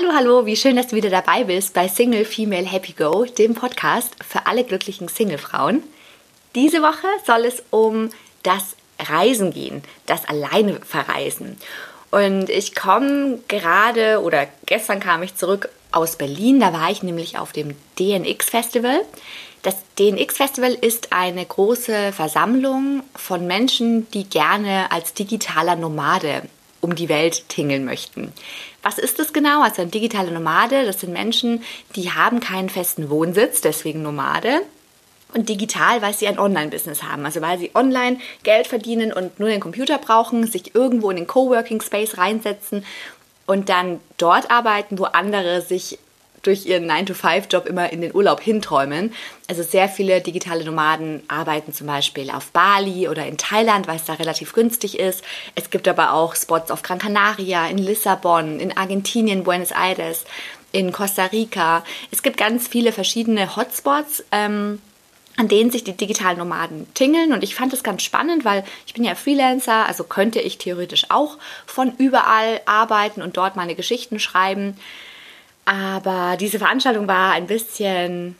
Hallo, hallo, wie schön, dass du wieder dabei bist bei Single Female Happy Go, dem Podcast für alle glücklichen Singlefrauen. Diese Woche soll es um das Reisen gehen, das alleine verreisen. Und ich komme gerade, oder gestern kam ich zurück aus Berlin, da war ich nämlich auf dem DNX Festival. Das DNX Festival ist eine große Versammlung von Menschen, die gerne als digitaler Nomade um die Welt tingeln möchten. Was ist das genau? Also ein digitaler Nomade, das sind Menschen, die haben keinen festen Wohnsitz, deswegen Nomade. Und digital, weil sie ein Online-Business haben, also weil sie online Geld verdienen und nur den Computer brauchen, sich irgendwo in den Coworking-Space reinsetzen und dann dort arbeiten, wo andere sich durch ihren 9-to-5-Job immer in den Urlaub hinträumen. Also sehr viele digitale Nomaden arbeiten zum Beispiel auf Bali oder in Thailand, weil es da relativ günstig ist. Es gibt aber auch Spots auf Gran Canaria, in Lissabon, in Argentinien, Buenos Aires, in Costa Rica. Es gibt ganz viele verschiedene Hotspots, an denen sich die digitalen Nomaden tingeln. Und ich fand das ganz spannend, weil ich bin ja Freelancer, also könnte ich theoretisch auch von überall arbeiten und dort meine Geschichten schreiben. Aber diese Veranstaltung war ein bisschen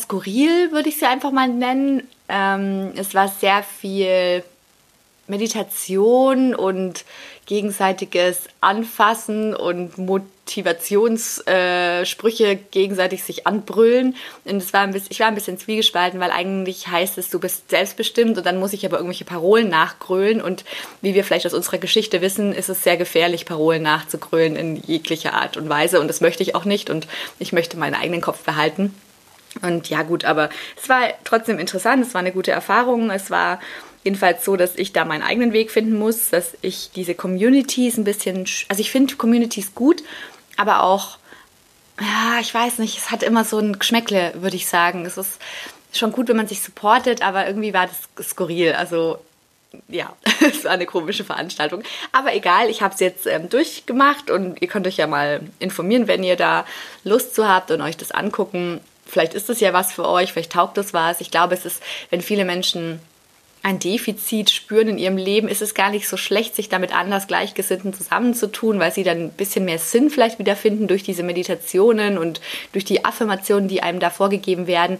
skurril, würde ich sie einfach mal nennen. Es war sehr viel Meditation und gegenseitiges Anfassen und Motivationssprüche gegenseitig sich anbrüllen. Und ich war ein bisschen zwiegespalten, weil eigentlich heißt es, du bist selbstbestimmt und dann muss ich aber irgendwelche Parolen nachgrölen. Und wie wir vielleicht aus unserer Geschichte wissen, ist es sehr gefährlich, Parolen nachzugrölen in jeglicher Art und Weise. Und das möchte ich auch nicht und ich möchte meinen eigenen Kopf behalten. Und ja gut, aber es war trotzdem interessant, es war eine gute Erfahrung, es war jedenfalls so, dass ich da meinen eigenen Weg finden muss, dass ich diese Communities ein bisschen, also ich finde Communities gut, aber auch, ich weiß nicht, es hat immer so ein Geschmäckle, würde ich sagen. Es ist schon gut, wenn man sich supportet, aber irgendwie war das skurril, also ja, es war eine komische Veranstaltung. Aber egal, ich habe es jetzt durchgemacht und ihr könnt euch ja mal informieren, wenn ihr da Lust zu habt und euch das angucken. Vielleicht ist das ja was für euch, vielleicht taugt das was. Ich glaube, es ist, wenn viele Menschen ein Defizit spüren in ihrem Leben, ist es gar nicht so schlecht, sich damit anders Gleichgesinnten zusammenzutun, weil sie dann ein bisschen mehr Sinn vielleicht wiederfinden durch diese Meditationen und durch die Affirmationen, die einem da vorgegeben werden.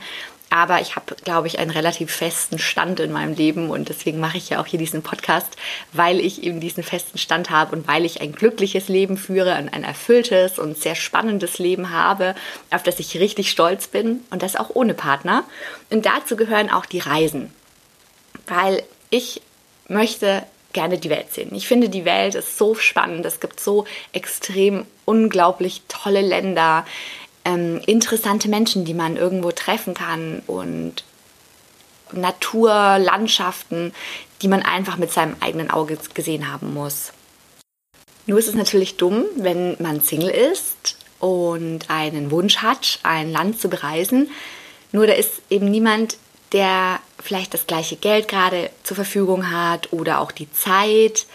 Aber ich habe, glaube ich, einen relativ festen Stand in meinem Leben und deswegen mache ich ja auch hier diesen Podcast, weil ich eben diesen festen Stand habe und weil ich ein glückliches Leben führe und ein erfülltes und sehr spannendes Leben habe, auf das ich richtig stolz bin und das auch ohne Partner. Und dazu gehören auch die Reisen. Weil ich möchte gerne die Welt sehen. Ich finde, die Welt ist so spannend. Es gibt so extrem unglaublich tolle Länder, interessante Menschen, die man irgendwo treffen kann und Natur, Landschaften, die man einfach mit seinem eigenen Auge gesehen haben muss. Nur ist es natürlich dumm, wenn man Single ist und einen Wunsch hat, ein Land zu bereisen. Nur da ist eben niemand, der vielleicht das gleiche Geld gerade zur Verfügung hat oder auch die Zeit.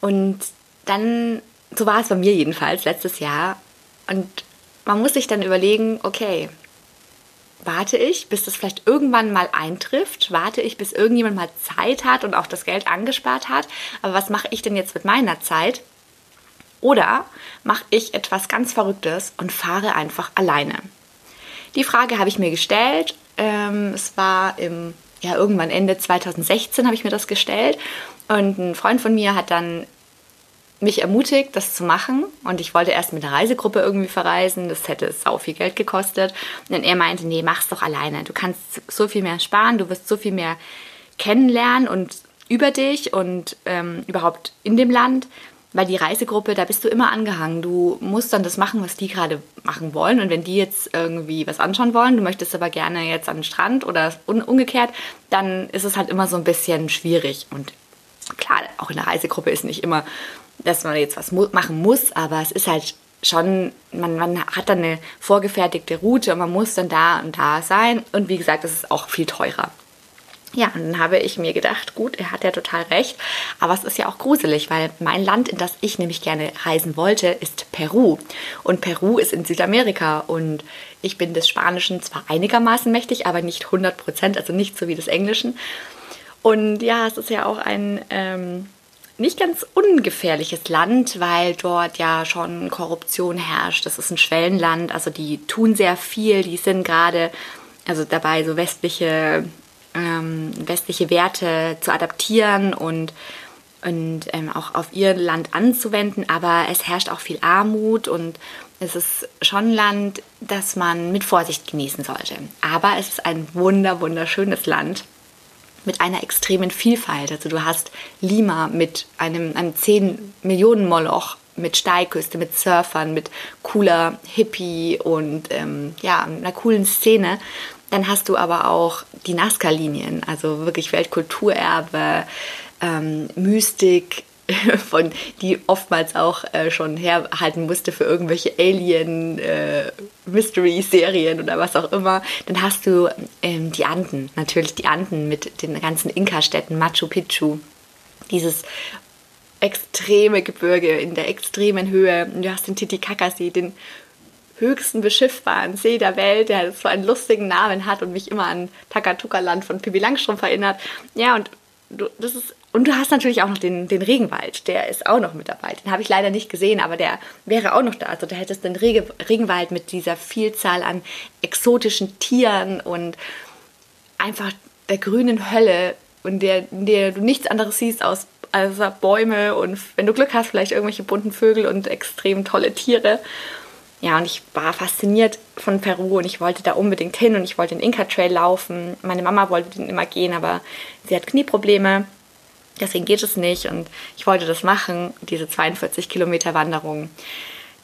Und dann, so war es bei mir jedenfalls letztes Jahr. Und man muss sich dann überlegen, okay, warte ich, bis das vielleicht irgendwann mal eintrifft? Warte ich, bis irgendjemand mal Zeit hat und auch das Geld angespart hat? Aber was mache ich denn jetzt mit meiner Zeit? Oder mache ich etwas ganz Verrücktes und fahre einfach alleine? Die Frage habe ich mir gestellt. Es war irgendwann Ende 2016 habe ich mir das gestellt und ein Freund von mir hat dann mich ermutigt, das zu machen und ich wollte erst mit einer Reisegruppe irgendwie verreisen, das hätte sau viel Geld gekostet und dann er meinte, nee, mach's doch alleine, du kannst so viel mehr sparen, du wirst so viel mehr kennenlernen und über dich und überhaupt in dem Land. Weil die Reisegruppe, da bist du immer angehangen. Du musst dann das machen, was die gerade machen wollen. Und wenn die jetzt irgendwie was anschauen wollen, du möchtest aber gerne jetzt an den Strand oder umgekehrt, dann ist es halt immer so ein bisschen schwierig. Und klar, auch in der Reisegruppe ist nicht immer, dass man jetzt was machen muss, aber es ist halt schon, man hat dann eine vorgefertigte Route und man muss dann da und da sein. Und wie gesagt, das ist auch viel teurer. Ja, und dann habe ich mir gedacht, gut, er hat ja total recht, aber es ist ja auch gruselig, weil mein Land, in das ich nämlich gerne reisen wollte, ist Peru. Und Peru ist in Südamerika und ich bin des Spanischen zwar einigermaßen mächtig, aber nicht 100%, also nicht so wie des Englischen. Und ja, es ist ja auch nicht ganz ungefährliches Land, weil dort ja schon Korruption herrscht. Das ist ein Schwellenland, also die tun sehr viel, die sind gerade also dabei, so westliche Werte zu adaptieren und auch auf ihr Land anzuwenden, aber es herrscht auch viel Armut und es ist schon ein Land, das man mit Vorsicht genießen sollte. Aber es ist ein wunderschönes Land mit einer extremen Vielfalt. Also du hast Lima mit einem 10-Millionen-Moloch, mit Steilküste, mit Surfern, mit cooler Hippie und einer coolen Szene. Dann hast du aber auch die Nazca-Linien, also wirklich Weltkulturerbe, Mystik, von die oftmals auch schon herhalten musste für irgendwelche Alien-Mystery-Serien oder was auch immer. Dann hast du die Anden mit den ganzen Inka-Städten, Machu Picchu, dieses extreme Gebirge in der extremen Höhe. Du hast den Titicaca-See, den höchsten beschiffbaren See der Welt, der so einen lustigen Namen hat und mich immer an Takatuka-Land von Pippi Langstrumpf erinnert. Ja, und du hast natürlich auch noch den Regenwald, der ist auch noch mit dabei. Den habe ich leider nicht gesehen, aber der wäre auch noch da. Also da hättest du den Regenwald mit dieser Vielzahl an exotischen Tieren und einfach der grünen Hölle, in der du nichts anderes siehst als Bäume und wenn du Glück hast, vielleicht irgendwelche bunten Vögel und extrem tolle Tiere. Ja, und ich war fasziniert von Peru und ich wollte da unbedingt hin und ich wollte den Inka Trail laufen. Meine Mama wollte den immer gehen, aber sie hat Knieprobleme. Deswegen geht es nicht und ich wollte das machen, diese 42 Kilometer Wanderung.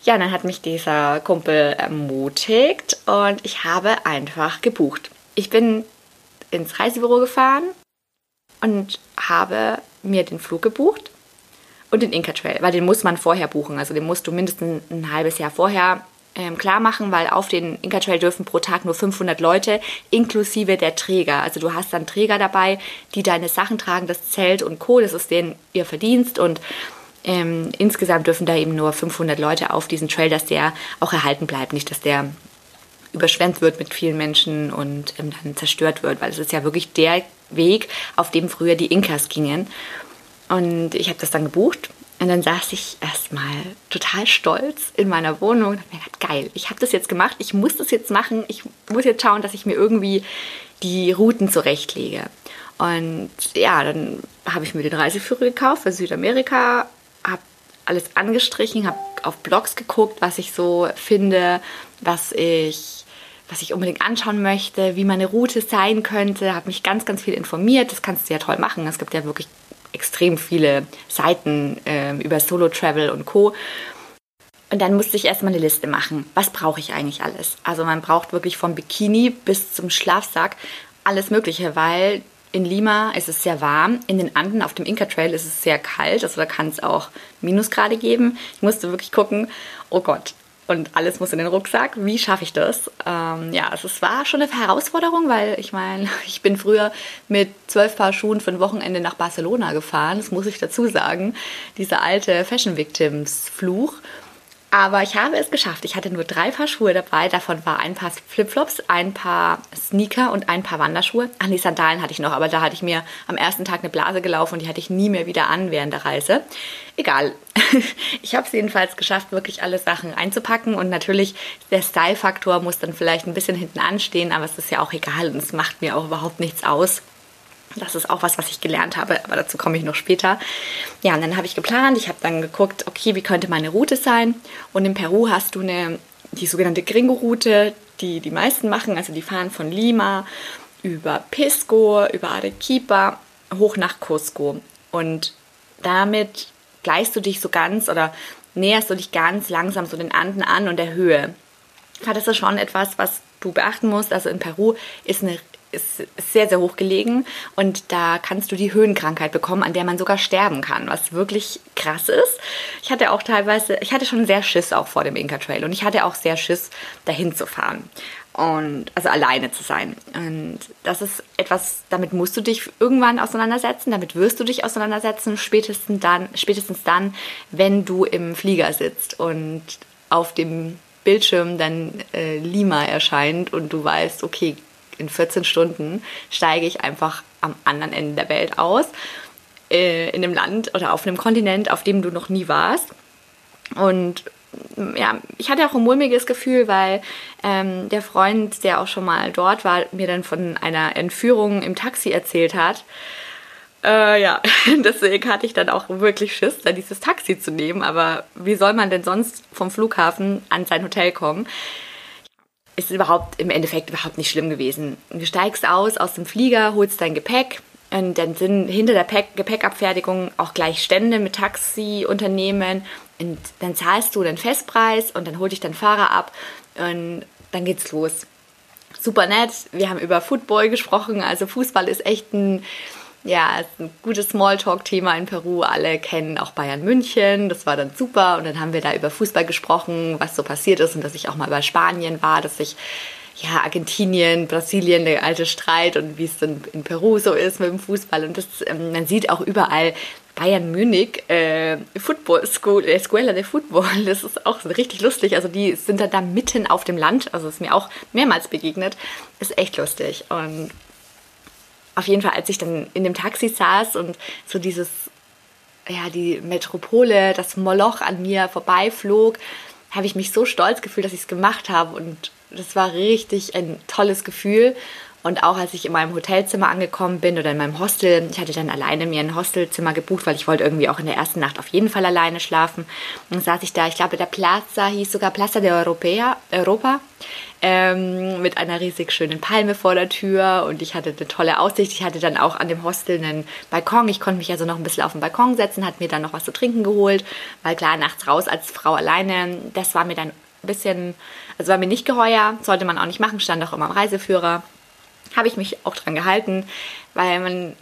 Ja, dann hat mich dieser Kumpel ermutigt und ich habe einfach gebucht. Ich bin ins Reisebüro gefahren und habe mir den Flug gebucht und den Inka Trail, weil den muss man vorher buchen. Also den musst du mindestens ein halbes Jahr vorher klar machen, weil auf den Inka Trail dürfen pro Tag nur 500 Leute, inklusive der Träger. Also du hast dann Träger dabei, die deine Sachen tragen, das Zelt und Co., das ist denen ihr Verdienst und insgesamt dürfen da eben nur 500 Leute auf diesen Trail, dass der auch erhalten bleibt, nicht, dass der überschwemmt wird mit vielen Menschen und dann zerstört wird, weil es ist ja wirklich der Weg, auf dem früher die Inkas gingen. Und ich habe das dann gebucht. Und dann saß ich erstmal total stolz in meiner Wohnung und habe mir gedacht, geil, ich habe das jetzt gemacht, ich muss das jetzt machen, ich muss jetzt schauen, dass ich mir irgendwie die Routen zurechtlege. Und ja, dann habe ich mir den Reiseführer gekauft für Südamerika, habe alles angestrichen, habe auf Blogs geguckt, was ich so finde, was ich unbedingt anschauen möchte, wie meine Route sein könnte, habe mich ganz viel informiert. Das kannst du ja toll machen, es gibt ja wirklich extrem viele Seiten über Solo-Travel und Co. Und dann musste ich erstmal eine Liste machen. Was brauche ich eigentlich alles? Also man braucht wirklich vom Bikini bis zum Schlafsack alles Mögliche, weil in Lima ist es sehr warm, in den Anden auf dem Inka Trail ist es sehr kalt, also da kann es auch Minusgrade geben. Ich musste wirklich gucken, oh Gott, und alles muss in den Rucksack. Wie schaffe ich das? Es war schon eine Herausforderung, weil ich meine, ich bin früher mit 12 Paar Schuhen für ein Wochenende nach Barcelona gefahren. Das muss ich dazu sagen. Dieser alte Fashion Victims Fluch. Aber ich habe es geschafft. Ich hatte nur 3 Paar Schuhe dabei. Davon war ein Paar Flipflops, ein Paar Sneaker und ein Paar Wanderschuhe. An die Sandalen hatte ich noch, aber da hatte ich mir am ersten Tag eine Blase gelaufen und die hatte ich nie mehr wieder an während der Reise. Egal. Ich habe es jedenfalls geschafft, wirklich alle Sachen einzupacken. Und natürlich, der Style-Faktor muss dann vielleicht ein bisschen hinten anstehen, aber es ist ja auch egal und es macht mir auch überhaupt nichts aus. Das ist auch was ich gelernt habe, aber dazu komme ich noch später. Ja, und dann habe ich geplant, ich habe dann geguckt, okay, wie könnte meine Route sein? Und in Peru hast du die sogenannte Gringo-Route, die die meisten machen. Also die fahren von Lima über Pisco, über Arequipa, hoch nach Cusco. Und damit gleichst du dich so ganz oder näherst du dich ganz langsam so den Anden an und der Höhe. Das ist schon etwas, was du beachten musst. Also in Peru ist sehr, sehr hoch gelegen und da kannst du die Höhenkrankheit bekommen, an der man sogar sterben kann, was wirklich krass ist. Ich hatte schon sehr Schiss auch vor dem Inka Trail und ich hatte auch sehr Schiss, dahin zu fahren und also alleine zu sein. Und das ist etwas, damit musst du dich irgendwann auseinandersetzen, damit wirst du dich auseinandersetzen, spätestens dann, wenn du im Flieger sitzt und auf dem Bildschirm dann Lima erscheint und du weißt, okay, in 14 Stunden steige ich einfach am anderen Ende der Welt aus. in einem Land oder auf einem Kontinent, auf dem du noch nie warst. Und ja, ich hatte auch ein mulmiges Gefühl, weil der Freund, der auch schon mal dort war, mir dann von einer Entführung im Taxi erzählt hat. Ja, deswegen hatte ich dann auch wirklich Schiss, dann dieses Taxi zu nehmen. Aber wie soll man denn sonst vom Flughafen an sein Hotel kommen? Ist überhaupt im Endeffekt überhaupt nicht schlimm gewesen. Du steigst aus dem Flieger, holst dein Gepäck. Und dann sind hinter der Gepäckabfertigung auch gleich Stände mit Taxiunternehmen. Und dann zahlst du den Festpreis und dann hol dich dein Fahrer ab. Und dann geht's los. Super nett. Wir haben über Football gesprochen. Also Fußball ist echt ein gutes Smalltalk-Thema in Peru. Alle kennen auch Bayern München. Das war dann super. Und dann haben wir da über Fußball gesprochen, was so passiert ist und dass ich auch mal über Spanien war, dass ich Argentinien, Brasilien, der alte Streit und wie es dann in Peru so ist mit dem Fußball. Und das, man sieht auch überall Bayern Munich, Football School, Escuela de Football. Das ist auch richtig lustig. Also die sind dann da mitten auf dem Land. Also ist mir auch mehrmals begegnet. Ist echt lustig. Und auf jeden Fall, als ich dann in dem Taxi saß und so dieses, ja, die Metropole, das Moloch an mir vorbeiflog, habe ich mich so stolz gefühlt, dass ich es gemacht habe. Und das war richtig ein tolles Gefühl. Und auch als ich in meinem Hotelzimmer angekommen bin oder in meinem Hostel, ich hatte dann alleine mir ein Hostelzimmer gebucht, weil ich wollte irgendwie auch in der ersten Nacht auf jeden Fall alleine schlafen. Und dann saß ich da, ich glaube, der Plaza hieß sogar Plaza de Europa, mit einer riesig schönen Palme vor der Tür und ich hatte eine tolle Aussicht. Ich hatte dann auch an dem Hostel einen Balkon. Ich konnte mich also noch ein bisschen auf den Balkon setzen, hat mir dann noch was zu trinken geholt, weil klar, nachts raus als Frau alleine, das war mir dann ein bisschen, also war mir nicht geheuer, sollte man auch nicht machen, stand auch immer am Reiseführer. Habe ich mich auch dran gehalten, weil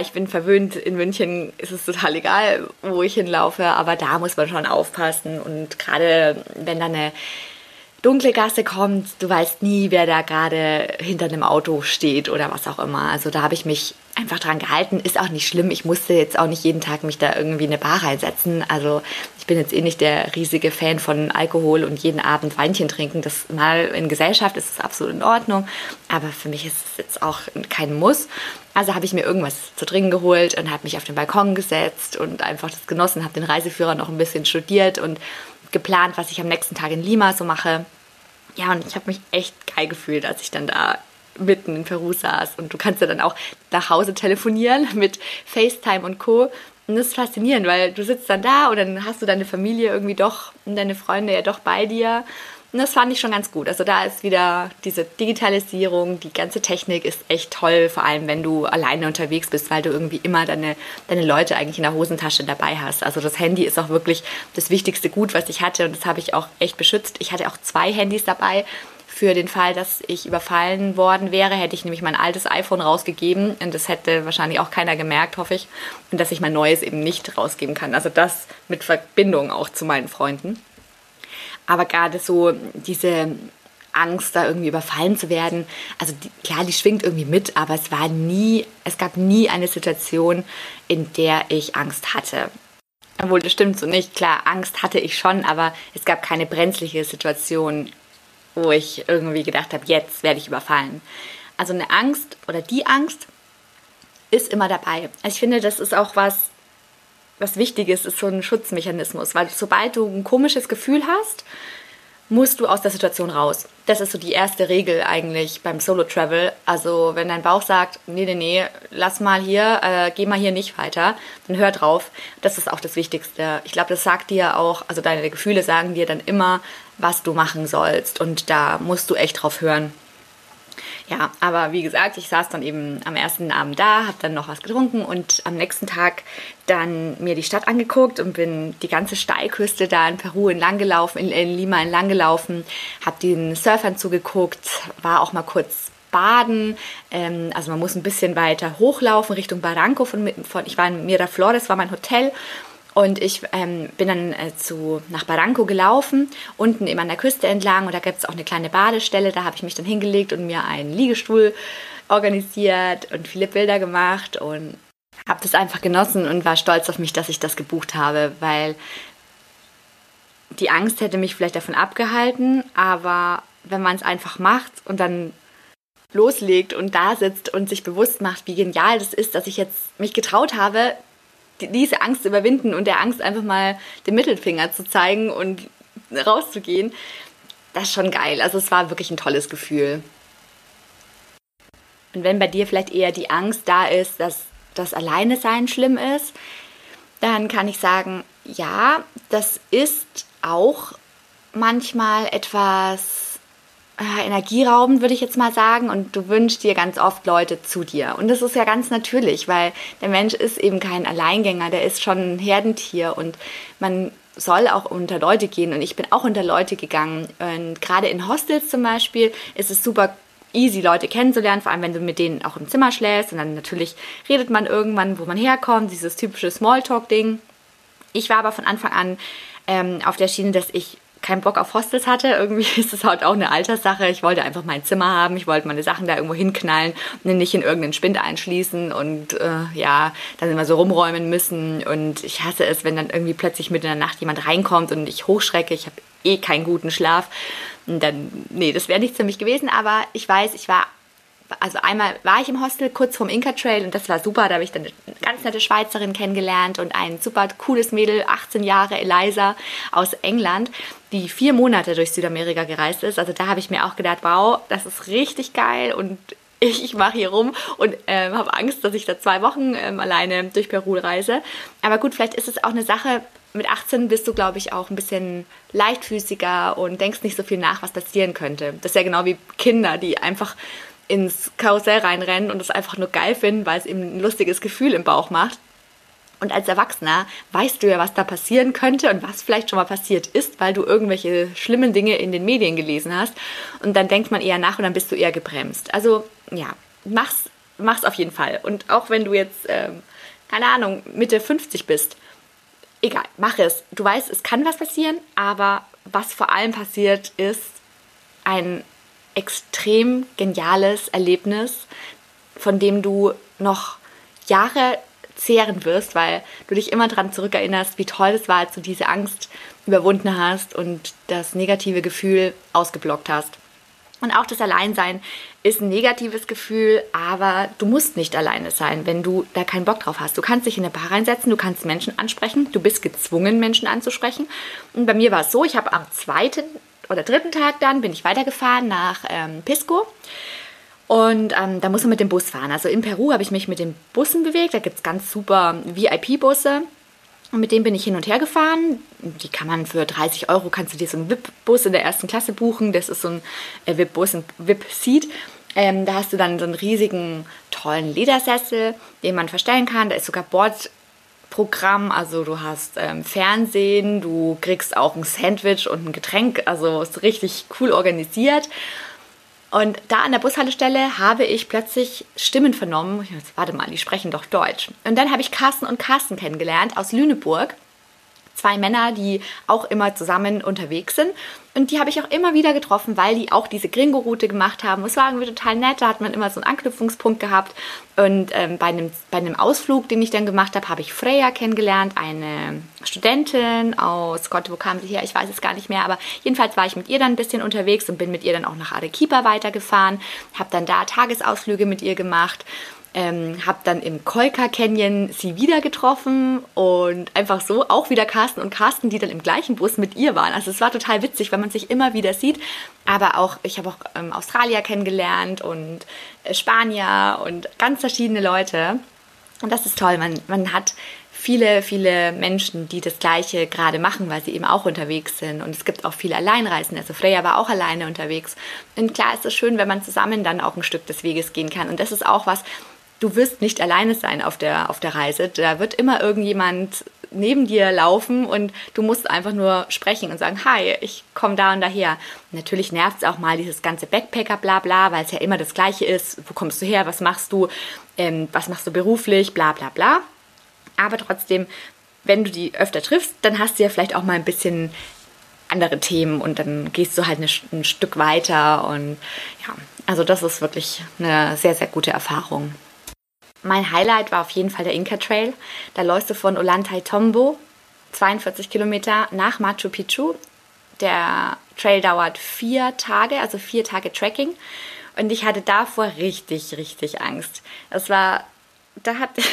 ich bin verwöhnt, in München ist es total egal, wo ich hinlaufe, aber da muss man schon aufpassen und gerade wenn da eine dunkle Gasse kommt, du weißt nie, wer da gerade hinter einem Auto steht oder was auch immer, also da habe ich mich einfach dran gehalten, ist auch nicht schlimm, ich musste jetzt auch nicht jeden Tag mich da irgendwie in eine Bar reinsetzen, also ich bin jetzt eh nicht der riesige Fan von Alkohol und jeden Abend Weinchen trinken, das mal in Gesellschaft ist es absolut in Ordnung, aber für mich ist es jetzt auch kein Muss, also habe ich mir irgendwas zu trinken geholt und habe mich auf den Balkon gesetzt und einfach das genossen, habe den Reiseführer noch ein bisschen studiert und geplant, was ich am nächsten Tag in Lima so mache, ja und ich habe mich echt geil gefühlt, als ich dann da mitten in Peru saß und du kannst ja dann auch nach Hause telefonieren mit FaceTime und Co. Und das ist faszinierend, weil du sitzt dann da und dann hast du deine Familie irgendwie doch und deine Freunde ja doch bei dir und das fand ich schon ganz gut. Also da ist wieder diese Digitalisierung, die ganze Technik ist echt toll, vor allem wenn du alleine unterwegs bist, weil du irgendwie immer deine Leute eigentlich in der Hosentasche dabei hast. Also das Handy ist auch wirklich das wichtigste Gut, was ich hatte und das habe ich auch echt beschützt. Ich hatte auch 2 Handys dabei. Für den Fall, dass ich überfallen worden wäre, hätte ich nämlich mein altes iPhone rausgegeben und das hätte wahrscheinlich auch keiner gemerkt, hoffe ich, und dass ich mein neues eben nicht rausgeben kann. Also das mit Verbindung auch zu meinen Freunden. Aber gerade so diese Angst, da irgendwie überfallen zu werden, also die schwingt irgendwie mit, aber es gab nie eine Situation, in der ich Angst hatte. Obwohl, das stimmt so nicht. Klar, Angst hatte ich schon, aber es gab keine brenzliche Situation, wo ich irgendwie gedacht habe, jetzt werde ich überfallen. Also eine Angst oder die Angst ist immer dabei. Also ich finde, das ist auch was Wichtiges, ist so ein Schutzmechanismus, weil sobald du ein komisches Gefühl hast, musst du aus der Situation raus. Das ist so die erste Regel eigentlich beim Solo-Travel. Also wenn dein Bauch sagt, nee, lass mal hier, geh mal hier nicht weiter, dann hör drauf. Das ist auch das Wichtigste. Ich glaube, das sagt dir auch, also deine Gefühle sagen dir dann immer, was du machen sollst. Und da musst du echt drauf hören. Ja, aber wie gesagt, ich saß dann eben am ersten Abend da, habe dann noch was getrunken und am nächsten Tag dann mir die Stadt angeguckt und bin die ganze Steilküste da in Peru in Lima entlanggelaufen, habe den Surfern zugeguckt, war auch mal kurz baden, also man muss ein bisschen weiter hochlaufen Richtung Barranco, ich war in Miraflores, war mein Hotel. Und ich bin dann nach Barranco gelaufen, unten eben an der Küste entlang. Und da gibt es auch eine kleine Badestelle. Da habe ich mich dann hingelegt und mir einen Liegestuhl organisiert und viele Bilder gemacht. Und habe das einfach genossen und war stolz auf mich, dass ich das gebucht habe. Weil die Angst hätte mich vielleicht davon abgehalten. Aber wenn man es einfach macht und dann loslegt und da sitzt und sich bewusst macht, wie genial das ist, dass ich jetzt mich getraut habe, diese Angst überwinden und der Angst einfach mal den Mittelfinger zu zeigen und rauszugehen, das ist schon geil. Also es war wirklich ein tolles Gefühl. Und wenn bei dir vielleicht eher die Angst da ist, dass das Alleinesein schlimm ist, dann kann ich sagen, ja, das ist auch manchmal etwas energieraubend, würde ich jetzt mal sagen. Und du wünschst dir ganz oft Leute zu dir. Und das ist ja ganz natürlich, weil der Mensch ist eben kein Alleingänger, der ist schon ein Herdentier und man soll auch unter Leute gehen. Und ich bin auch unter Leute gegangen. Und gerade in Hostels zum Beispiel ist es super easy, Leute kennenzulernen, vor allem, wenn du mit denen auch im Zimmer schläfst. Und dann natürlich redet man irgendwann, wo man herkommt, dieses typische Smalltalk-Ding. Ich war aber von Anfang an auf der Schiene, dass ich keinen Bock auf Hostels hatte. Irgendwie ist das halt auch eine Alterssache. Ich wollte einfach mein Zimmer haben. Ich wollte meine Sachen da irgendwo hinknallen und nicht in irgendeinen Spind einschließen und ja, dann immer so rumräumen müssen. Und ich hasse es, wenn dann irgendwie plötzlich mitten in der Nacht jemand reinkommt und ich hochschrecke. Ich habe eh keinen guten Schlaf. Und dann, nee, das wäre nichts für mich gewesen. Aber ich weiß, also einmal war ich im Hostel kurz vorm Inka Trail und das war super. Da habe ich dann eine ganz nette Schweizerin kennengelernt und ein super cooles Mädel, 18 Jahre, Eliza aus England, die 4 Monate durch Südamerika gereist ist. Also da habe ich mir auch gedacht, wow, das ist richtig geil und ich mache hier rum und habe Angst, dass ich da 2 Wochen alleine durch Peru reise. Aber gut, vielleicht ist es auch eine Sache, mit 18 bist du, glaube ich, auch ein bisschen leichtfüßiger und denkst nicht so viel nach, was passieren könnte. Das ist ja genau wie Kinder, die einfach ins Karussell reinrennen und es einfach nur geil finden, weil es eben ein lustiges Gefühl im Bauch macht. Und als Erwachsener weißt du ja, was da passieren könnte und was vielleicht schon mal passiert ist, weil du irgendwelche schlimmen Dinge in den Medien gelesen hast. Und dann denkt man eher nach und dann bist du eher gebremst. Also ja, mach's auf jeden Fall. Und auch wenn du jetzt, keine Ahnung, Mitte 50 bist, egal, mach es. Du weißt, es kann was passieren, aber was vor allem passiert, ist ein extrem geniales Erlebnis, von dem du noch Jahre zehren wirst, weil du dich immer daran zurückerinnerst, wie toll es war, als du diese Angst überwunden hast und das negative Gefühl ausgeblockt hast. Und auch das Alleinsein ist ein negatives Gefühl, aber du musst nicht alleine sein, wenn du da keinen Bock drauf hast. Du kannst dich in eine Bar reinsetzen, du kannst Menschen ansprechen, du bist gezwungen, Menschen anzusprechen. Und bei mir war es so, ich habe am 2. oder 3. Tag dann bin ich weitergefahren nach Pisco und da muss man mit dem Bus fahren. Also in Peru habe ich mich mit den Bussen bewegt, da gibt es ganz super VIP-Busse und mit denen bin ich hin und her gefahren. Die kann man für 30 € kannst du dir so einen VIP-Bus in der 1. Klasse buchen, das ist so ein VIP-Bus, ein VIP-Seat. Da hast du dann so einen riesigen, tollen Ledersessel, den man verstellen kann, da ist sogar Bordprogramm, also du hast Fernsehen, du kriegst auch ein Sandwich und ein Getränk, also ist richtig cool organisiert. Und da an der Bushaltestelle habe ich plötzlich Stimmen vernommen. Ich dachte, warte mal, die sprechen doch Deutsch. Und dann habe ich Carsten und Carsten kennengelernt aus Lüneburg. 2 Männer, die auch immer zusammen unterwegs sind. Und die habe ich auch immer wieder getroffen, weil die auch diese Gringo-Route gemacht haben. Es war irgendwie total nett, da hat man immer so einen Anknüpfungspunkt gehabt. Und bei einem Ausflug, den ich dann gemacht habe, habe ich Freya kennengelernt, eine Studentin aus, Gott, wo kam sie her? Ich weiß es gar nicht mehr. Aber jedenfalls war ich mit ihr dann ein bisschen unterwegs und bin mit ihr dann auch nach Arequipa weitergefahren. Habe dann da Tagesausflüge mit ihr gemacht. Habe dann im Colca Canyon sie wieder getroffen und einfach so auch wieder Carsten und Carsten, die dann im gleichen Bus mit ihr waren. Also es war total witzig, weil man sich immer wieder sieht, aber auch, ich habe auch Australier kennengelernt und Spanier und ganz verschiedene Leute und das ist toll, man hat viele, viele Menschen, die das Gleiche gerade machen, weil sie eben auch unterwegs sind. Und es gibt auch viele Alleinreisende. Also Freya war auch alleine unterwegs. Und klar ist es schön, wenn man zusammen dann auch ein Stück des Weges gehen kann. Und das ist auch was, du wirst nicht alleine sein auf der Reise. Da wird immer irgendjemand neben dir laufen und du musst einfach nur sprechen und sagen, hi, ich komme da und daher. Natürlich nervt es auch mal dieses ganze Backpacker-Blabla, weil es ja immer das Gleiche ist. Wo kommst du her? Was machst du beruflich? Bla, bla, bla. Aber trotzdem, wenn du die öfter triffst, dann hast du ja vielleicht auch mal ein bisschen andere Themen und dann gehst du halt ein Stück weiter. Und ja, also das ist wirklich eine sehr, sehr gute Erfahrung. Mein Highlight war auf jeden Fall der Inka Trail. Da läufst du von Ollantaytambo, 42 Kilometer, nach Machu Picchu. Der Trail dauert 4 Tage, also 4 Tage Trekking. Und ich hatte davor richtig, richtig Angst. Es war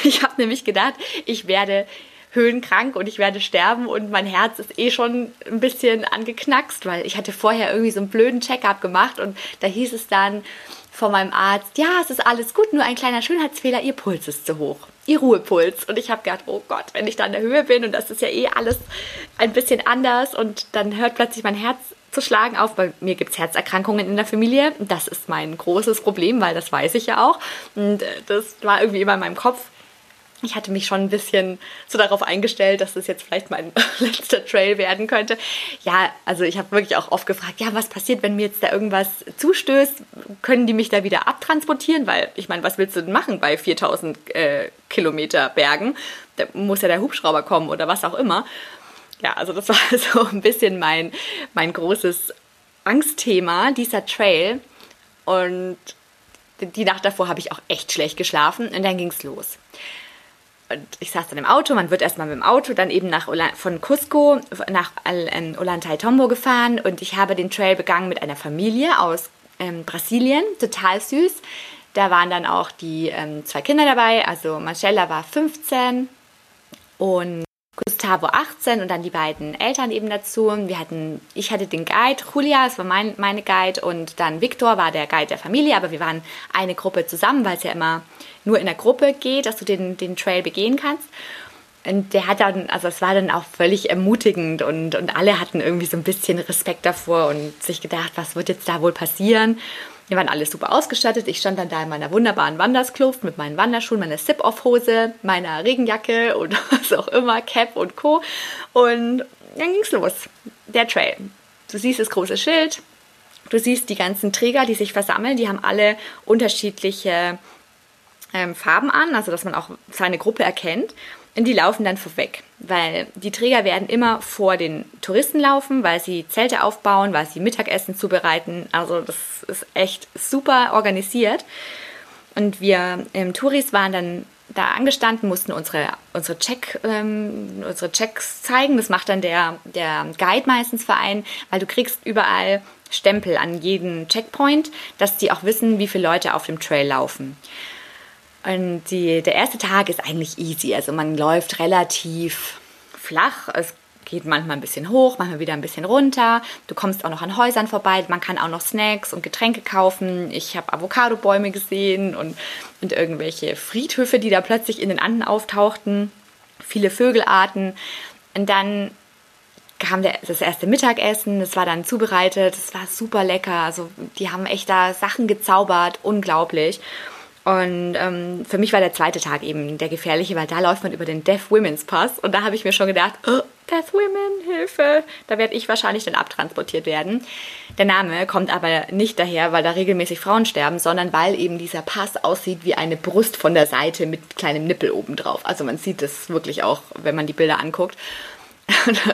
ich habe nämlich gedacht, ich werde höhenkrank und ich werde sterben und mein Herz ist eh schon ein bisschen angeknackst, weil ich hatte vorher irgendwie so einen blöden Check-up gemacht und da hieß es dann von meinem Arzt, ja, es ist alles gut, nur ein kleiner Schönheitsfehler, Ihr Puls ist zu hoch, Ihr Ruhepuls. Und ich habe gedacht, oh Gott, wenn ich da in der Höhe bin und das ist ja eh alles ein bisschen anders und dann hört plötzlich mein Herz zu schlagen auf. Bei mir gibt es Herzerkrankungen in der Familie, das ist mein großes Problem, weil das weiß ich ja auch und das war irgendwie immer in meinem Kopf. Ich hatte mich schon ein bisschen so darauf eingestellt, dass das jetzt vielleicht mein letzter Trail werden könnte. Ja, also ich habe wirklich auch oft gefragt, ja, was passiert, wenn mir jetzt da irgendwas zustößt? Können die mich da wieder abtransportieren? Weil, ich meine, was willst du denn machen bei 4000 Kilometer Bergen? Da muss ja der Hubschrauber kommen oder was auch immer. Ja, also das war so ein bisschen mein großes Angstthema, dieser Trail. Und die Nacht davor habe ich auch echt schlecht geschlafen und dann ging es los. Und ich saß dann im Auto, man wird erstmal mit dem Auto dann eben von Cusco nach Ollantaytambo gefahren und ich habe den Trail begangen mit einer Familie aus Brasilien, total süß. Da waren dann auch die 2 Kinder dabei, also Marcella war 15 und Gustavo 18 und dann die beiden Eltern eben dazu. Ich hatte den Guide, Julia, das war meine Guide und dann Victor war der Guide der Familie, aber wir waren eine Gruppe zusammen, weil es ja immer nur in der Gruppe geht, dass du den Trail begehen kannst. Und der hat dann, also es war dann auch völlig ermutigend und alle hatten irgendwie so ein bisschen Respekt davor und sich gedacht, was wird jetzt da wohl passieren? Wir waren alle super ausgestattet. Ich stand dann da in meiner wunderbaren Wanderskluft mit meinen Wanderschuhen, meiner Zip-Off-Hose, meiner Regenjacke und was auch immer, Cap und Co. Und dann ging's los, der Trail. Du siehst das große Schild, du siehst die ganzen Träger, die sich versammeln, die haben alle unterschiedliche Farben an, also dass man auch seine Gruppe erkennt. Und die laufen dann vorweg, weil die Träger werden immer vor den Touristen laufen, weil sie Zelte aufbauen, weil sie Mittagessen zubereiten. Also das ist echt super organisiert. Und wir Touris waren dann da angestanden, mussten unsere Checks zeigen. Das macht dann der Guide meistens für einen, weil du kriegst überall Stempel an jedem Checkpoint, dass die auch wissen, wie viele Leute auf dem Trail laufen. Und der erste Tag ist eigentlich easy, also man läuft relativ flach, es geht manchmal ein bisschen hoch, manchmal wieder ein bisschen runter, du kommst auch noch an Häusern vorbei, man kann auch noch Snacks und Getränke kaufen, ich habe Avocadobäume gesehen und irgendwelche Friedhöfe, die da plötzlich in den Anden auftauchten, viele Vögelarten und dann kam das erste Mittagessen, das war dann zubereitet, das war super lecker, also die haben echt da Sachen gezaubert, unglaublich. Und für mich war der zweite Tag eben der gefährliche, weil da läuft man über den Dead Woman's Pass. Und da habe ich mir schon gedacht, oh, Dead Women, Hilfe, da werde ich wahrscheinlich dann abtransportiert werden. Der Name kommt aber nicht daher, weil da regelmäßig Frauen sterben, sondern weil eben dieser Pass aussieht wie eine Brust von der Seite mit kleinem Nippel obendrauf. Also man sieht das wirklich auch, wenn man die Bilder anguckt.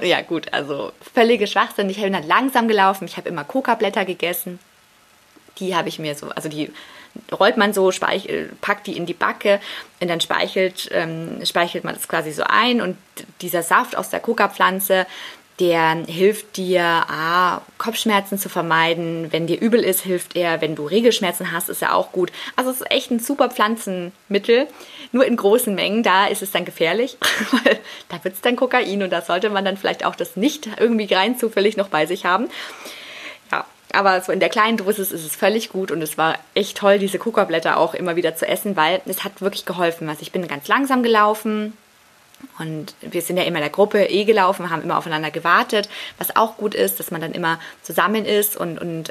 Ja gut, also völlige Schwachsinn. Ich bin dann langsam gelaufen, ich habe immer Coca-Blätter gegessen. Die habe ich mir so, also die rollt man so, packt die in die Backe und dann speichelt man das quasi so ein. Und dieser Saft aus der Coca-Pflanze, der hilft dir, Kopfschmerzen zu vermeiden. Wenn dir übel ist, hilft er. Wenn du Regelschmerzen hast, ist er auch gut. Also es ist echt ein super Pflanzenmittel, nur in großen Mengen. Da ist es dann gefährlich, weil da wird es dann Kokain und da sollte man dann vielleicht auch das nicht irgendwie rein zufällig noch bei sich haben. Aber so in der kleinen Dosis ist es völlig gut und es war echt toll, diese Kokablätter auch immer wieder zu essen, weil es hat wirklich geholfen. Also ich bin ganz langsam gelaufen und wir sind ja immer in der Gruppe gelaufen, haben immer aufeinander gewartet, was auch gut ist, dass man dann immer zusammen ist und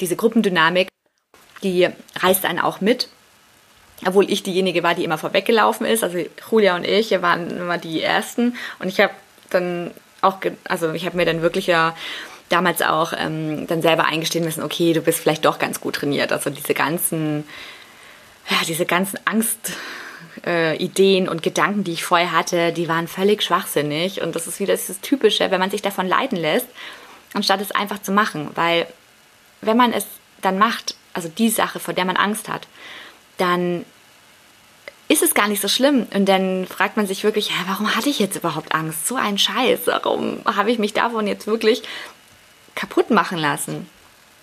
diese Gruppendynamik, die reißt einen auch mit. Obwohl ich diejenige war, die immer vorweggelaufen ist, also Julia und ich, wir waren immer die Ersten und ich habe dann auch, damals auch dann selber eingestehen müssen, okay, du bist vielleicht doch ganz gut trainiert. Also diese ganzen Angstideen und Gedanken, die ich vorher hatte, die waren völlig schwachsinnig. Und das ist wieder das Typische, wenn man sich davon leiten lässt, anstatt es einfach zu machen. Weil wenn man es dann macht, also die Sache, vor der man Angst hat, dann ist es gar nicht so schlimm. Und dann fragt man sich wirklich, warum hatte ich jetzt überhaupt Angst? So ein Scheiß, warum habe ich mich davon jetzt wirklich kaputt machen lassen?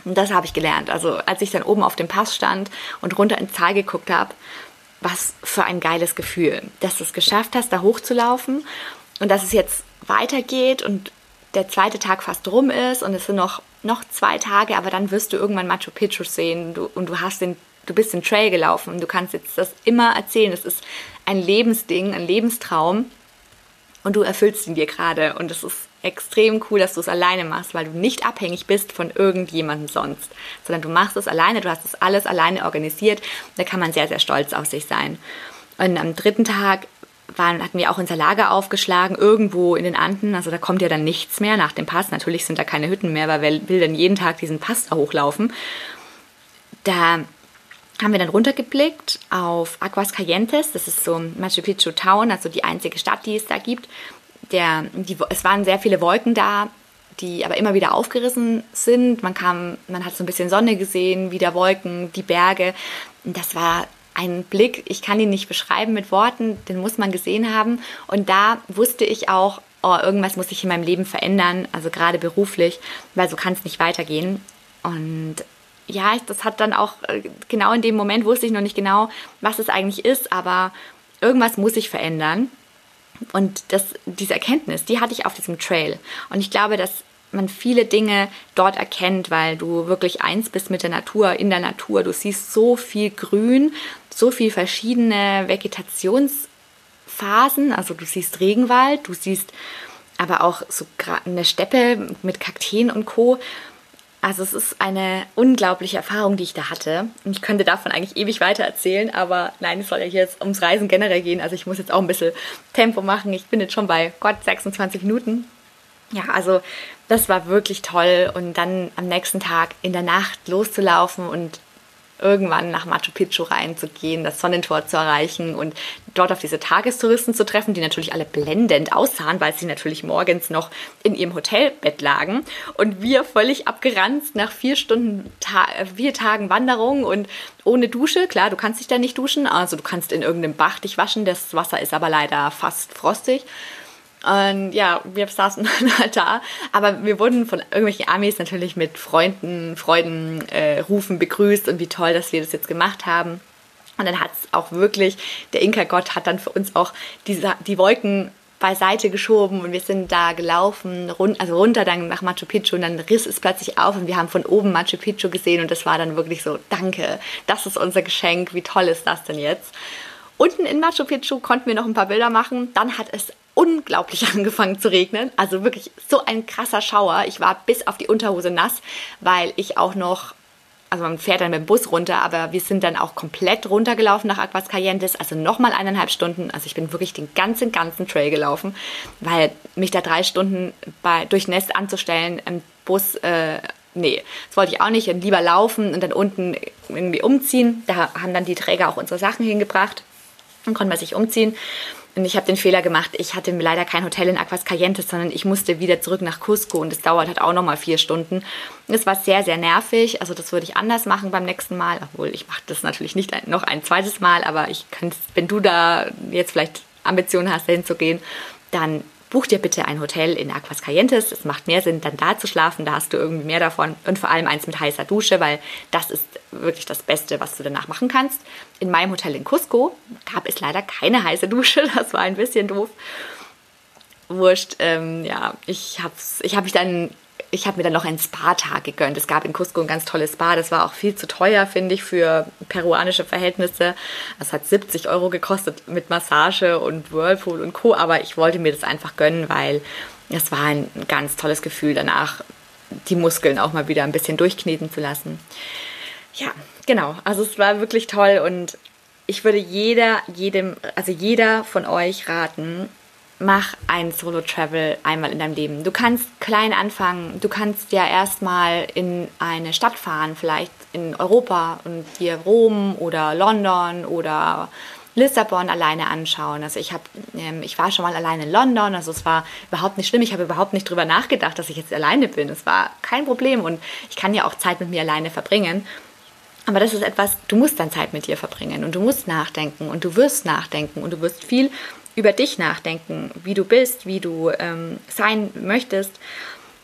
Und das habe ich gelernt. Also als ich dann oben auf dem Pass stand und runter ins Tal geguckt habe, was für ein geiles Gefühl, dass du es geschafft hast, da hochzulaufen und dass es jetzt weitergeht und der zweite Tag fast rum ist und es sind noch 2 Tage, aber dann wirst du irgendwann Machu Picchu sehen und du bist den Trail gelaufen und du kannst jetzt das immer erzählen. Das ist ein Lebensding, ein Lebenstraum und du erfüllst ihn dir gerade und es ist extrem cool, dass du es alleine machst, weil du nicht abhängig bist von irgendjemandem sonst, sondern du machst es alleine, du hast es alles alleine organisiert. Da kann man sehr, sehr stolz auf sich sein. Und am 3. Tag hatten wir auch unser Lager aufgeschlagen, irgendwo in den Anden, also da kommt ja dann nichts mehr nach dem Pass. Natürlich sind da keine Hütten mehr, weil wer will dann jeden Tag diesen Pass da hochlaufen. Da haben wir dann runtergeblickt auf Aguas Calientes, das ist so Machu Picchu Town, also die einzige Stadt, die es da gibt. Es waren sehr viele Wolken da, die aber immer wieder aufgerissen sind. Man hat so ein bisschen Sonne gesehen, wieder Wolken, die Berge. Und das war ein Blick, ich kann ihn nicht beschreiben mit Worten, den muss man gesehen haben. Und da wusste ich auch, irgendwas muss ich in meinem Leben verändern, also gerade beruflich, weil so kann es nicht weitergehen. Und ja, das hat dann auch, genau in dem Moment wusste ich noch nicht genau, was es eigentlich ist, aber irgendwas muss ich verändern. Und diese Erkenntnis, die hatte ich auf diesem Trail. Und ich glaube, dass man viele Dinge dort erkennt, weil du wirklich eins bist mit der Natur, in der Natur. Du siehst so viel Grün, so viel verschiedene Vegetationsphasen. Also du siehst Regenwald, du siehst aber auch so eine Steppe mit Kakteen und Co. Also es ist eine unglaubliche Erfahrung, die ich da hatte. Und ich könnte davon eigentlich ewig weiter erzählen, aber nein, es soll ja hier jetzt ums Reisen generell gehen. Also ich muss jetzt auch ein bisschen Tempo machen. Ich bin jetzt schon bei 26 Minuten. Ja, also das war wirklich toll. Und dann am nächsten Tag in der Nacht loszulaufen und irgendwann nach Machu Picchu reinzugehen, das Sonnentor zu erreichen und dort auf diese Tagestouristen zu treffen, die natürlich alle blendend aussahen, weil sie natürlich morgens noch in ihrem Hotelbett lagen und wir völlig abgeranzt nach 4 Tagen Wanderung und ohne Dusche. Klar, du kannst dich da nicht duschen, also du kannst in irgendeinem Bach dich waschen, das Wasser ist aber leider fast frostig. Und ja, wir saßen da, aber wir wurden von irgendwelchen Amis natürlich mit Freudenrufen begrüßt und wie toll, dass wir das jetzt gemacht haben. Und dann hat es auch wirklich, der Inka-Gott hat dann für uns auch die Wolken beiseite geschoben und wir sind da gelaufen, runter dann nach Machu Picchu und dann riss es plötzlich auf und wir haben von oben Machu Picchu gesehen und das war dann wirklich so, danke, das ist unser Geschenk, wie toll ist das denn jetzt? Unten in Machu Picchu konnten wir noch ein paar Bilder machen, dann hat es unglaublich angefangen zu regnen, also wirklich so ein krasser Schauer. Ich war bis auf die Unterhose nass, weil ich auch noch, also man fährt dann mit dem Bus runter, aber wir sind dann auch komplett runtergelaufen nach Aguas Calientes, also nochmal 1,5 Stunden. Also ich bin wirklich den ganzen Trail gelaufen, weil mich da 3 Stunden durch Nest anzustellen im Bus, nee, das wollte ich auch nicht. Lieber laufen und dann unten irgendwie umziehen. Da haben dann die Träger auch unsere Sachen hingebracht. Dann konnten wir sich umziehen. Und ich habe den Fehler gemacht, ich hatte leider kein Hotel in Aguas Calientes, sondern ich musste wieder zurück nach Cusco und das dauert halt auch nochmal 4 Stunden. Das war sehr, sehr nervig, also das würde ich anders machen beim nächsten Mal, obwohl ich mache das natürlich nicht noch ein zweites Mal, aber wenn du da jetzt vielleicht Ambitionen hast, dahin zu gehen, dann buch dir bitte ein Hotel in Aguas Calientes, es macht mehr Sinn, dann da zu schlafen, da hast du irgendwie mehr davon und vor allem eins mit heißer Dusche, weil das ist wirklich das Beste, was du danach machen kannst. In meinem Hotel in Cusco gab es leider keine heiße Dusche, das war ein bisschen doof. Wurscht, ja, ich habe mir dann noch einen Spa-Tag gegönnt. Es gab in Cusco ein ganz tolles Spa, das war auch viel zu teuer, finde ich, für peruanische Verhältnisse. Das hat 70 Euro gekostet mit Massage und Whirlpool und Co., aber ich wollte mir das einfach gönnen, weil es war ein ganz tolles Gefühl danach, die Muskeln auch mal wieder ein bisschen durchkneten zu lassen. Ja, genau. Also es war wirklich toll und ich würde jeder von euch raten, mach ein Solo-Travel einmal in deinem Leben. Du kannst klein anfangen, du kannst ja erstmal in eine Stadt fahren, vielleicht in Europa und dir Rom oder London oder Lissabon alleine anschauen. Also ich war schon mal alleine in London, also es war überhaupt nicht schlimm. Ich habe überhaupt nicht drüber nachgedacht, dass ich jetzt alleine bin. Es war kein Problem und ich kann ja auch Zeit mit mir alleine verbringen. Aber das ist etwas, du musst dann Zeit mit dir verbringen und du musst nachdenken und du wirst nachdenken und du wirst viel über dich nachdenken, wie du bist, wie du sein möchtest.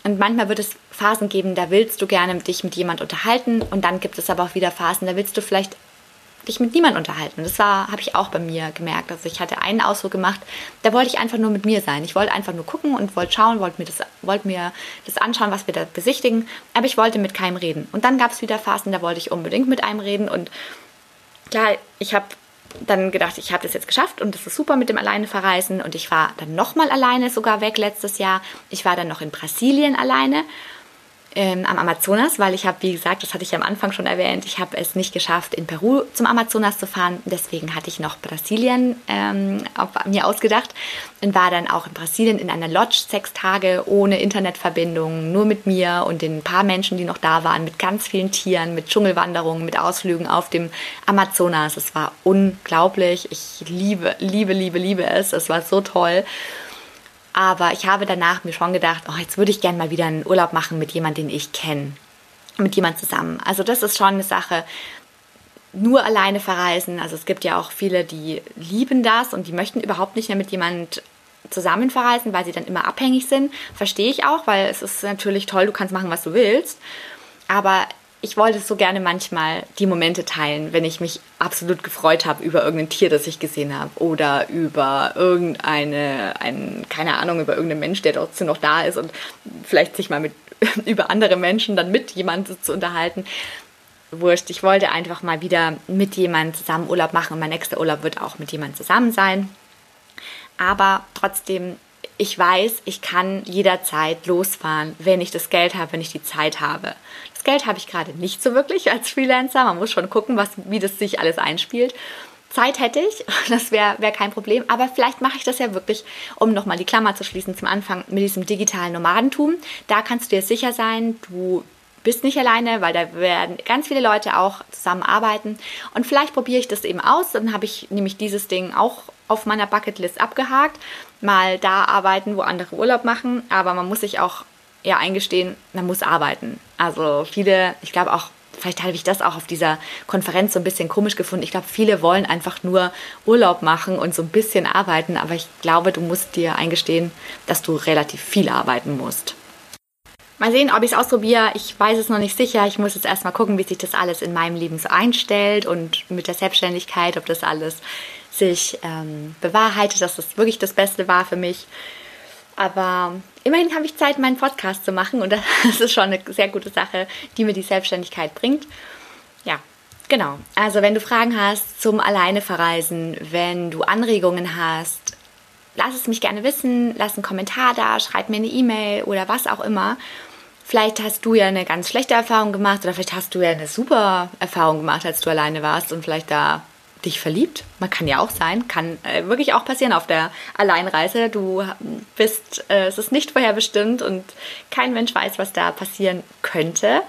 Und manchmal wird es Phasen geben, da willst du gerne dich mit jemand unterhalten und dann gibt es aber auch wieder Phasen, da willst du vielleicht dich mit niemandem unterhalten. Das habe ich auch bei mir gemerkt. Also ich hatte einen Ausflug gemacht, da wollte ich einfach nur mit mir sein. Ich wollte einfach nur gucken und wollte schauen, wollte mir das anschauen, was wir da besichtigen. Aber ich wollte mit keinem reden. Und dann gab es wieder Phasen, da wollte ich unbedingt mit einem reden. Und klar, ich habe dann gedacht, ich habe das jetzt geschafft und das ist super mit dem alleine verreisen. Und ich war dann nochmal alleine sogar weg letztes Jahr. Ich war dann noch in Brasilien alleine. Am Amazonas, weil ich habe, wie gesagt, das hatte ich ja am Anfang schon erwähnt, ich habe es nicht geschafft, in Peru zum Amazonas zu fahren. Deswegen hatte ich noch Brasilien auf mir ausgedacht und war dann auch in Brasilien in einer Lodge 6 Tage ohne Internetverbindung, nur mit mir und den paar Menschen, die noch da waren, mit ganz vielen Tieren, mit Dschungelwanderungen, mit Ausflügen auf dem Amazonas. Es war unglaublich. Ich liebe es. Es war so toll. Aber ich habe danach mir schon gedacht, oh, jetzt würde ich gerne mal wieder einen Urlaub machen mit jemandem, den ich kenne, mit jemandem zusammen. Also das ist schon eine Sache, nur alleine verreisen. Also es gibt ja auch viele, die lieben das und die möchten überhaupt nicht mehr mit jemandem zusammen verreisen, weil sie dann immer abhängig sind. Verstehe ich auch, weil es ist natürlich toll, du kannst machen, was du willst. Aber ich wollte so gerne manchmal die Momente teilen, wenn ich mich absolut gefreut habe über irgendein Tier, das ich gesehen habe oder über irgendeinen Mensch, der trotzdem noch da ist und vielleicht sich mal über andere Menschen dann mit jemandem zu unterhalten. Wurscht, ich wollte einfach mal wieder mit jemandem zusammen Urlaub machen und mein nächster Urlaub wird auch mit jemandem zusammen sein. Aber trotzdem, ich weiß, ich kann jederzeit losfahren, wenn ich das Geld habe, wenn ich die Zeit habe. Das Geld habe ich gerade nicht so wirklich als Freelancer. Man muss schon gucken, wie das sich alles einspielt. Zeit hätte ich, das wäre kein Problem. Aber vielleicht mache ich das ja wirklich, um nochmal die Klammer zu schließen zum Anfang mit diesem digitalen Nomadentum. Da kannst du dir sicher sein, du bist nicht alleine, weil da werden ganz viele Leute auch zusammenarbeiten. Und vielleicht probiere ich das eben aus. Dann habe ich nämlich dieses Ding auch auf meiner Bucketlist abgehakt. Mal da arbeiten, wo andere Urlaub machen. Aber man muss sich auch eher eingestehen, man muss arbeiten. Also viele, ich glaube auch, vielleicht habe ich das auch auf dieser Konferenz so ein bisschen komisch gefunden. Ich glaube, viele wollen einfach nur Urlaub machen und so ein bisschen arbeiten. Aber ich glaube, du musst dir eingestehen, dass du relativ viel arbeiten musst. Mal sehen, ob ich es ausprobiere. Ich weiß es noch nicht sicher. Ich muss jetzt erstmal gucken, wie sich das alles in meinem Leben so einstellt und mit der Selbstständigkeit, ob das alles sich bewahrheitet, dass das wirklich das Beste war für mich. Aber immerhin habe ich Zeit, meinen Podcast zu machen und das ist schon eine sehr gute Sache, die mir die Selbstständigkeit bringt. Ja, genau. Also wenn du Fragen hast zum Alleine-Verreisen, wenn du Anregungen hast, lass es mich gerne wissen, lass einen Kommentar da, schreib mir eine E-Mail oder was auch immer. Vielleicht hast du ja eine ganz schlechte Erfahrung gemacht oder vielleicht hast du ja eine super Erfahrung gemacht, als du alleine warst und vielleicht da dich verliebt. Man kann ja auch sein, kann wirklich auch passieren auf der Alleinreise. Du bist, es ist nicht vorherbestimmt und kein Mensch weiß, was da passieren könnte.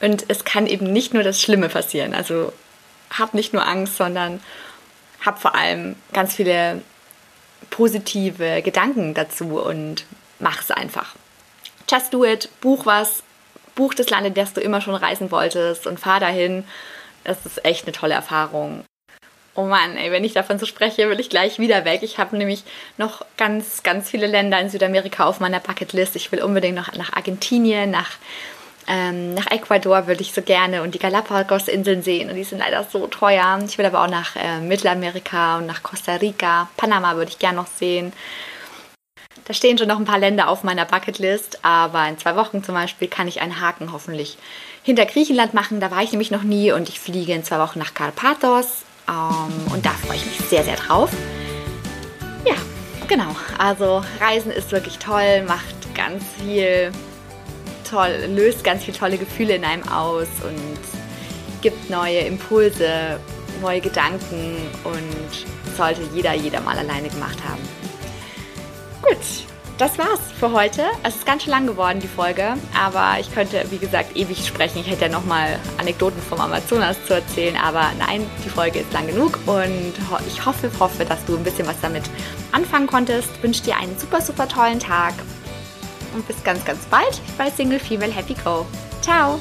Und es kann eben nicht nur das Schlimme passieren. Also hab nicht nur Angst, sondern hab vor allem ganz viele positive Gedanken dazu und mach's einfach. Just do it, buch was, buch das Land, in das du immer schon reisen wolltest und fahr dahin. Das ist echt eine tolle Erfahrung. Oh Mann, ey, wenn ich davon so spreche, will ich gleich wieder weg. Ich habe nämlich noch ganz, ganz viele Länder in Südamerika auf meiner Bucketlist. Ich will unbedingt noch nach Argentinien, nach Ecuador würde ich so gerne und die Galapagos-Inseln sehen. Und die sind leider so teuer. Ich will aber auch nach Mittelamerika und nach Costa Rica. Panama würde ich gerne noch sehen. Da stehen schon noch ein paar Länder auf meiner Bucketlist. Aber in 2 Wochen zum Beispiel kann ich einen Haken hoffentlich hinter Griechenland machen. Da war ich nämlich noch nie und ich fliege in 2 Wochen nach Karpathos. Und da freue ich mich sehr, sehr drauf. Ja, genau. Also Reisen ist wirklich toll, macht ganz viel toll, löst ganz viele tolle Gefühle in einem aus und gibt neue Impulse, neue Gedanken und sollte jeder mal alleine gemacht haben. Gut, das war's für heute. Es ist ganz schön lang geworden, die Folge, aber ich könnte, wie gesagt, ewig sprechen. Ich hätte ja nochmal Anekdoten vom Amazonas zu erzählen, aber nein, die Folge ist lang genug und ich hoffe, dass du ein bisschen was damit anfangen konntest. Ich wünsche dir einen super, super tollen Tag und bis ganz, ganz bald bei Single Female Happy Go. Ciao!